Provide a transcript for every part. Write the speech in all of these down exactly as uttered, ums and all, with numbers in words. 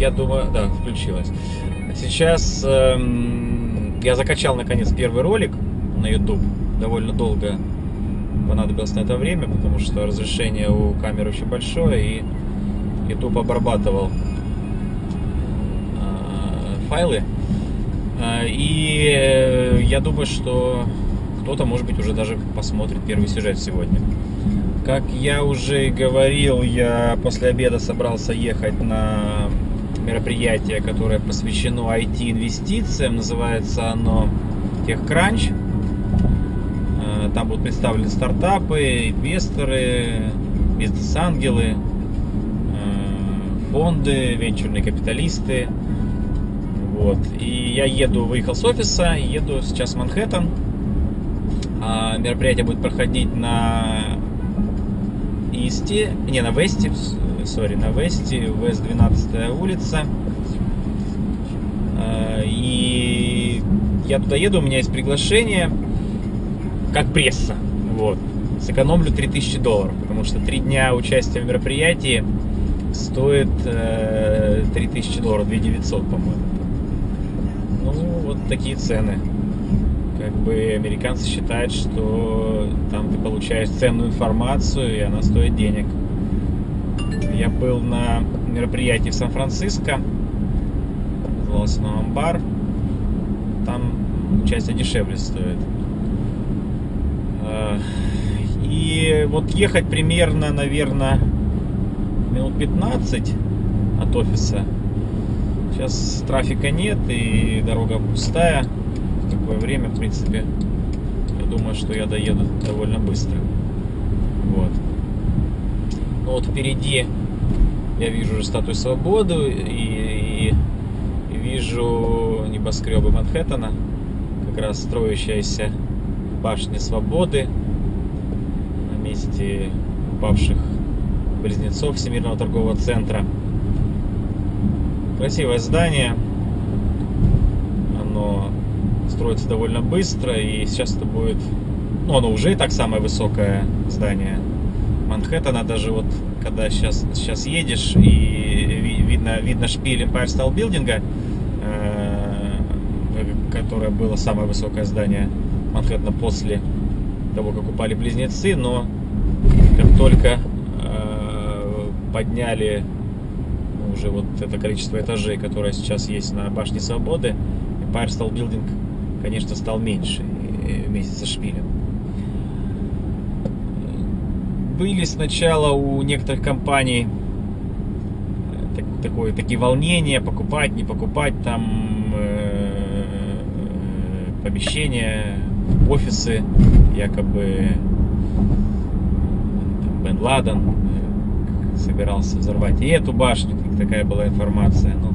я думаю, да, включилась. Сейчас э, я закачал наконец первый ролик на YouTube. Довольно долго понадобилось на это время, потому что разрешение у камеры очень большое, и YouTube обрабатывал э, файлы. И я думаю, что кто-то, может быть, уже даже посмотрит первый сюжет сегодня. Как я уже говорил, я после обеда собрался ехать на мероприятие, которое посвящено ай ти-инвестициям. Называется оно TechCrunch. Там будут представлены стартапы, инвесторы, бизнес-ангелы, фонды, венчурные капиталисты. Вот. И я еду, выехал с офиса, еду сейчас в Манхэттен. А мероприятие будет проходить на Исте, не, на Весте, сори, на Весте, Вест двенадцатая улица. А, и я туда еду, у меня есть приглашение, как пресса, вот. Сэкономлю три тысячи долларов, потому что три дня участия в мероприятии стоит э, три тысячи долларов, две тысячи девятьсот, по-моему. Ну, вот такие цены. Как бы американцы считают, что там ты получаешь ценную информацию, и она стоит денег. Я был на мероприятии в Сан-Франциско, называлось оно «Амбар». Там участие дешевле стоит. И вот ехать примерно, наверное, минут пятнадцать от офиса. Сейчас трафика нет и дорога пустая. В такое время, в принципе, я думаю, что я доеду довольно быстро. Вот. Но вот впереди я вижу уже статую Свободы и, и вижу небоскребы Манхэттена, как раз строящаяся башня Свободы на месте упавших близнецов Всемирного торгового центра. Красивое здание, оно строится довольно быстро, и сейчас это будет, ну, оно уже и так самое высокое здание Манхэттена, даже вот когда сейчас, сейчас едешь, и видно, видно шпиль Empire State Building, которое было самое высокое здание Манхэттена после того, как упали близнецы, но как только подняли уже вот это количество этажей, которое сейчас есть на Башне Свободы, Empire State Building, конечно, стал меньше вместе со шпилем. Были сначала у некоторых компаний так, такое, такие волнения, покупать, не покупать там э, помещения, офисы, якобы Бен Ладен собирался взорвать и эту башню, такая была информация, но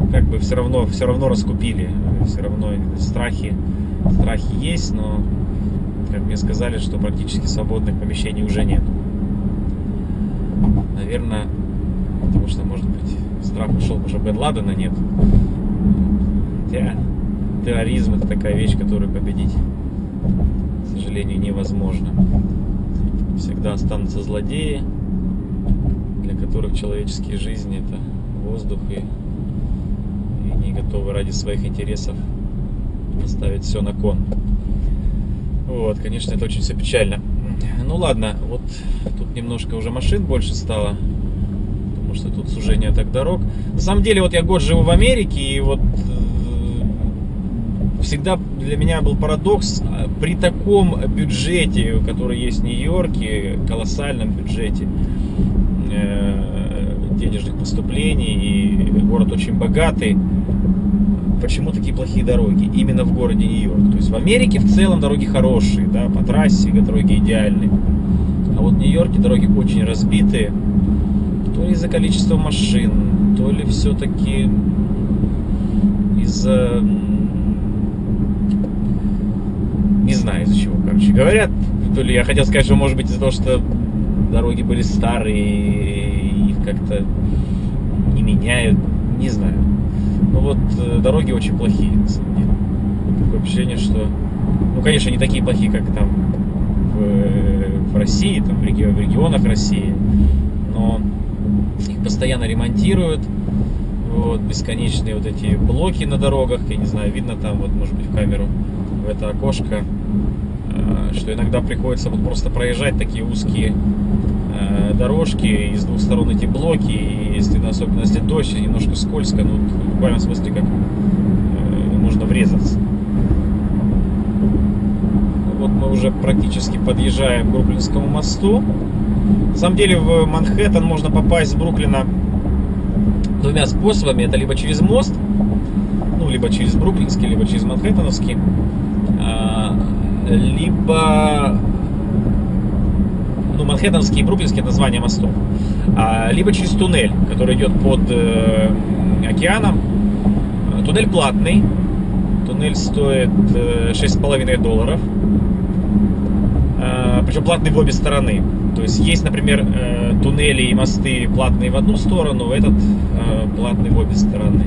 ну, как бы все равно все равно раскупили, все равно страхи страхи есть, но как мне сказали, что практически свободных помещений уже нет, наверное, потому что, может быть, страх ушел, потому что Бен Ладена нет, хотя терроризм — это такая вещь, которую победить, к сожалению, невозможно. Всегда останутся злодеи, для которых человеческие жизни — это воздух, и, и они готовы ради своих интересов поставить все на кон. Вот, конечно, это очень все печально. Ну ладно, вот тут немножко уже машин больше стало, потому что тут сужение так дорог. На самом деле, вот я год живу в Америке, и вот всегда для меня был парадокс: при таком бюджете, который есть в Нью-Йорке, колоссальном бюджете денежных поступлений, и город очень богатый, почему такие плохие дороги именно в городе Нью-Йорк? То есть в Америке в целом дороги хорошие, да, по трассе дороги идеальные, а вот в Нью-Йорке дороги очень разбитые, то ли из-за количества машин, то ли все-таки из-за... Не знаю из-за чего, короче. Говорят, то ли я хотел сказать, что, может быть, из-за того, что дороги были старые, их как-то не меняют, не знаю. Но вот дороги очень плохие, на самом деле. Такое впечатление, что... Ну, конечно, не такие плохие, как там в, в России, там в, реги... в регионах России, но их постоянно ремонтируют. Вот, бесконечные вот эти блоки на дорогах, я не знаю, видно там, вот, может быть, в камеру, в это окошко, что иногда приходится вот просто проезжать такие узкие дорожки, и с двух сторон эти блоки, и если, особенно если дождь, немножко скользко, ну, в буквальном смысле, как можно врезаться. Вот мы уже практически подъезжаем к Бруклинскому мосту. На самом деле в Манхэттен можно попасть с Бруклина двумя способами. Это либо через мост, ну, либо через Бруклинский, либо через Манхэттеновский, либо, ну, Манхэттенский и Бруклинский — это название мостов, либо через туннель, который идет под океаном. Туннель платный, туннель стоит шесть с половиной долларов, причем платный в обе стороны. То есть есть, например, туннели и мосты платные в одну сторону, этот платный в обе стороны.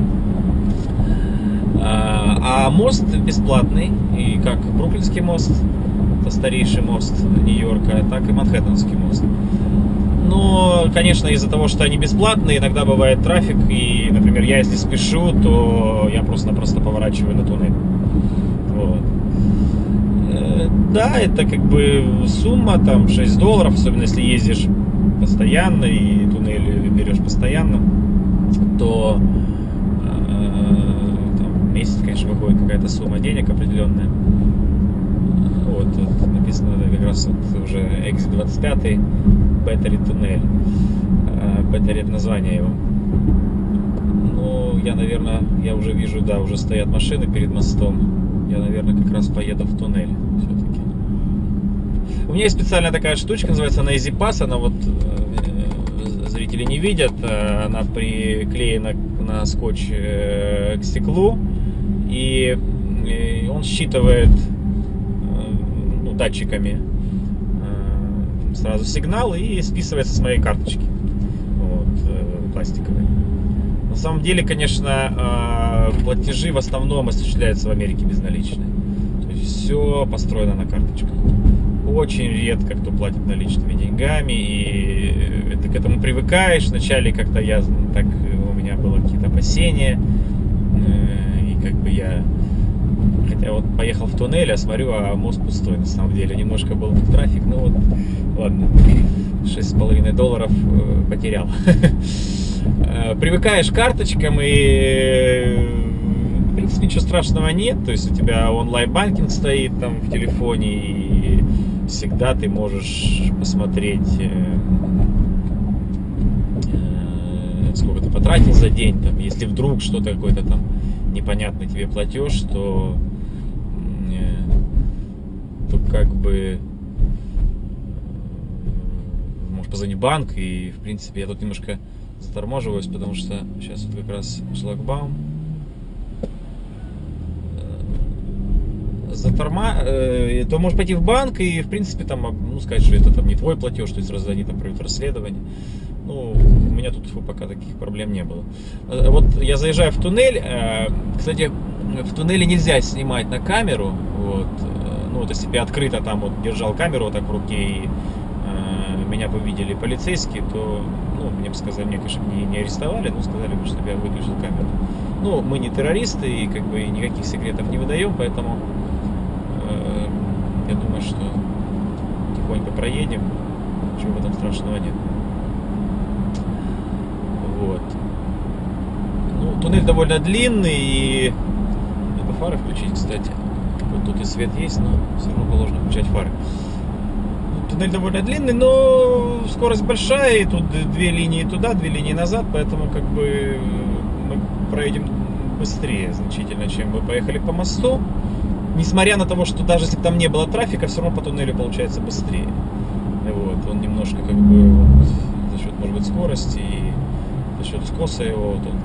А мост бесплатный, и как Бруклинский мост, это старейший мост Нью-Йорка, так и Манхэттенский мост. Но, конечно, из-за того, что они бесплатные, иногда бывает трафик, и, например, я если спешу, то я просто-напросто поворачиваю на туннель. Да, это как бы сумма, там, шесть долларов, особенно если ездишь постоянно и туннель берешь постоянно, то э, там, в месяц, конечно, выходит какая-то сумма денег определенная. Вот, вот написано как раз вот уже экзит двадцать пять, Battery туннель, Battery — это название его. Ну, я, наверное, я уже вижу, да, уже стоят машины перед мостом. Я, наверное, как раз поеду в туннель все-таки. У меня есть специальная такая штучка, называется она EasyPass. Она вот, э, зрители не видят, э, она приклеена на скотч э, к стеклу. И, и он считывает э, ну, датчиками э, сразу сигнал и списывается с моей карточки, вот, э, пластиковой. На самом деле, конечно, платежи в основном осуществляются в Америке безналичные. То есть все построено на карточках. Очень редко кто платит наличными деньгами, и ты к этому привыкаешь. Вначале как-то я, так, у меня было какие-то опасения, и как бы я, хотя вот поехал в туннель, а смотрю, а мост пустой на самом деле. Немножко был трафик, но вот, ладно, шесть с половиной долларов потерял. Привыкаешь к карточкам, и в принципе ничего страшного нет. То есть у тебя онлайн-банкинг стоит там в телефоне, и всегда ты можешь посмотреть, сколько ты потратил за день. Там, если вдруг что-то, какой-то там непонятный тебе платеж, то, то как бы... Можешь позвонить в банк, и в принципе я тут немножко... заторможиваюсь, потому что сейчас вот как раз шлагбаум. Заторма... То можешь пойти в банк и, в принципе, там, ну, сказать, что это там не твой платеж, то есть раз они там проведут расследование. Ну, у меня тут пока таких проблем не было. Вот я заезжаю в туннель. Кстати, в туннеле нельзя снимать на камеру. Вот, ну, вот если бы я открыто там вот держал камеру вот так в руке и меня бы видели полицейские, то, ну, мне бы сказали, мне, конечно, не, не арестовали, но сказали бы, что я выключил камеру. Ну, мы не террористы и как бы никаких секретов не выдаем, поэтому э, я думаю, что тихонько проедем, ничего в этом страшного нет. Вот. Ну, туннель довольно длинный, и надо фары включить, кстати. Вот тут и свет есть, но все равно положено включать фары. Туннель довольно длинный, но скорость большая, и тут две линии туда, две линии назад, поэтому как бы мы проедем быстрее значительно, чем мы поехали по мосту. Несмотря на то, что даже если бы там не было трафика, все равно по туннелю получается быстрее. Вот, он немножко как бы вот, за счет, может быть, скорости и за счет скоса его. Вот он,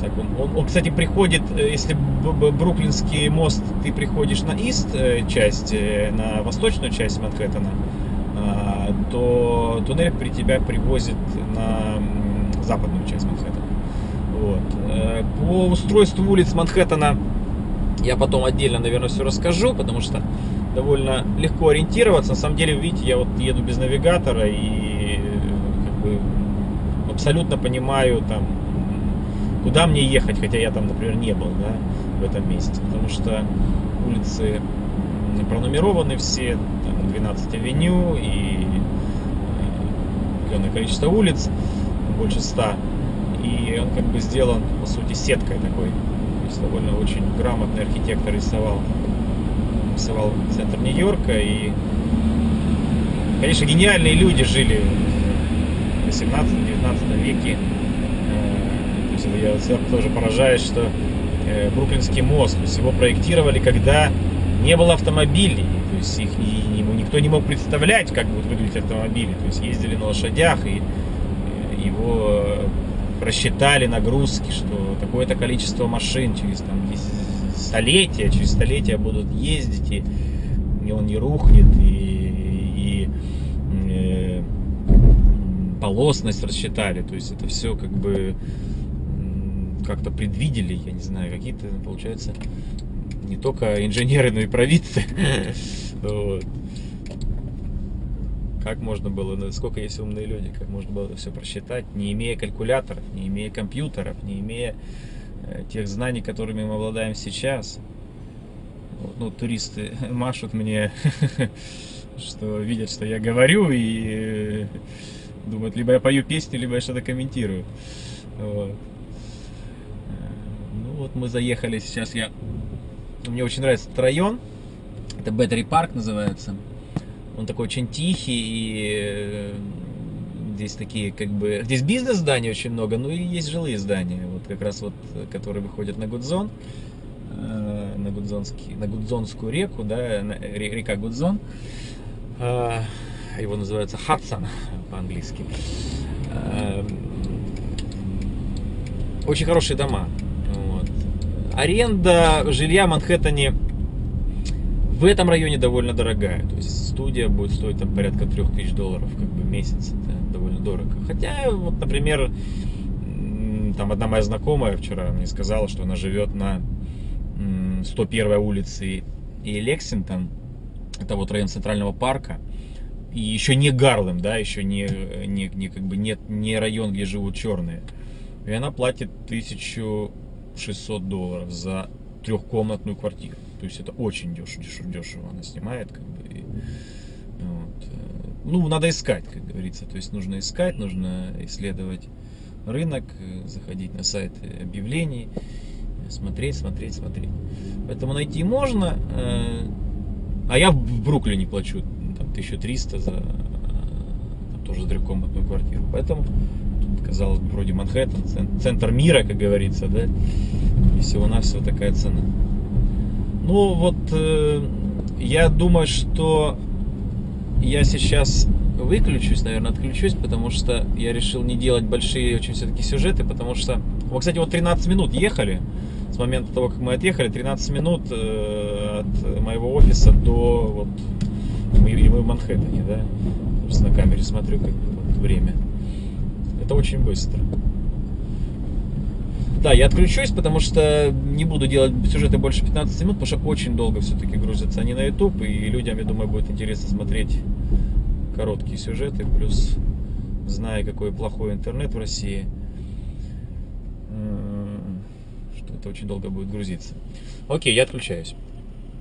так он, он, он, кстати, приходит, если Бруклинский мост, ты приходишь на ист часть, на восточную часть Манхэттена, то туннель при тебя привозит на западную часть Манхэттена. Вот. По устройству улиц Манхэттена я потом отдельно, наверное, все расскажу, потому что довольно легко ориентироваться. На самом деле, видите, я вот еду без навигатора, и как бы абсолютно понимаю, там, куда мне ехать, хотя я там, например, не был, да, в этом месте, потому что улицы пронумерованы все, там, двенадцать авеню и определенное количество улиц, больше ста, и он как бы сделан, по сути, сеткой такой, то есть довольно очень грамотный архитектор рисовал, рисовал центр Нью-Йорка, и, конечно, гениальные люди жили в восемнадцатом-девятнадцатом веке, то есть я всегда тоже поражаюсь, что Бруклинский мост, то есть его проектировали, когда не было автомобилей, то есть их никто не мог представлять, как будут выглядеть автомобили, то есть ездили на лошадях, и его просчитали нагрузки, что такое-то количество машин через там, столетия, через столетия будут ездить, и, и он не рухнет, и, и э, полосность рассчитали, то есть это все как бы как-то предвидели, я не знаю, какие-то, получается, не только инженеры, но и провидцы. Вот. Как можно было, насколько есть умные люди, как можно было все просчитать, не имея калькуляторов, не имея компьютеров, не имея тех знаний, которыми мы обладаем сейчас. Вот, ну, туристы машут мне, что видят, что я говорю, и думают, либо я пою песни, либо я что-то комментирую. Вот. Ну вот мы заехали, сейчас я... Мне очень нравится этот район, это Battery Park называется. Он такой очень тихий, и здесь такие как бы... Здесь бизнес-зданий очень много, ну и есть жилые здания, вот как раз вот, которые выходят на Гудзон, на, Гудзонский, на Гудзонскую реку, да, река Гудзон. Его называется Hudson по-английски. Очень хорошие дома. Вот. Аренда жилья в Манхэттене в этом районе довольно дорогая, то есть студия будет стоить там порядка трёх тысяч долларов как бы, в месяц, это довольно дорого. Хотя, вот, например, там одна моя знакомая вчера мне сказала, что она живет на сто первой улице и Лексингтон, это вот район Центрального парка, и еще не Гарлем, да, еще не, не, не, как бы нет, не район, где живут черные, и она платит тысячу шестьсот долларов за трехкомнатную квартиру. То есть это очень дешево, дешево, дешево она снимает, как бы, и, вот. Ну, надо искать, как говорится, то есть нужно искать, нужно исследовать рынок, заходить на сайт объявлений, смотреть, смотреть, смотреть. Поэтому найти можно, а я в Бруклине плачу там, тысячу триста за там, тоже трехкомнатную квартиру, поэтому... Казалось бы, вроде Манхэттен, центр мира, как говорится, да, и всего-навсего такая цена. Ну, вот, э, я думаю, что я сейчас выключусь, наверное, отключусь, потому что я решил не делать большие очень все-таки сюжеты, потому что, вот, кстати, вот тринадцать минут ехали, с момента того, как мы отъехали, тринадцать минут э, от моего офиса до, вот, мы, мы в Манхэттене, да, просто на камере смотрю, как вот, время. Это очень быстро. Да, я отключусь, потому что не буду делать сюжеты больше пятнадцати минут, потому что очень долго все-таки грузятся они на YouTube, и людям, я думаю, будет интересно смотреть короткие сюжеты, плюс, зная, какой плохой интернет в России, что это очень долго будет грузиться. Окей, я отключаюсь.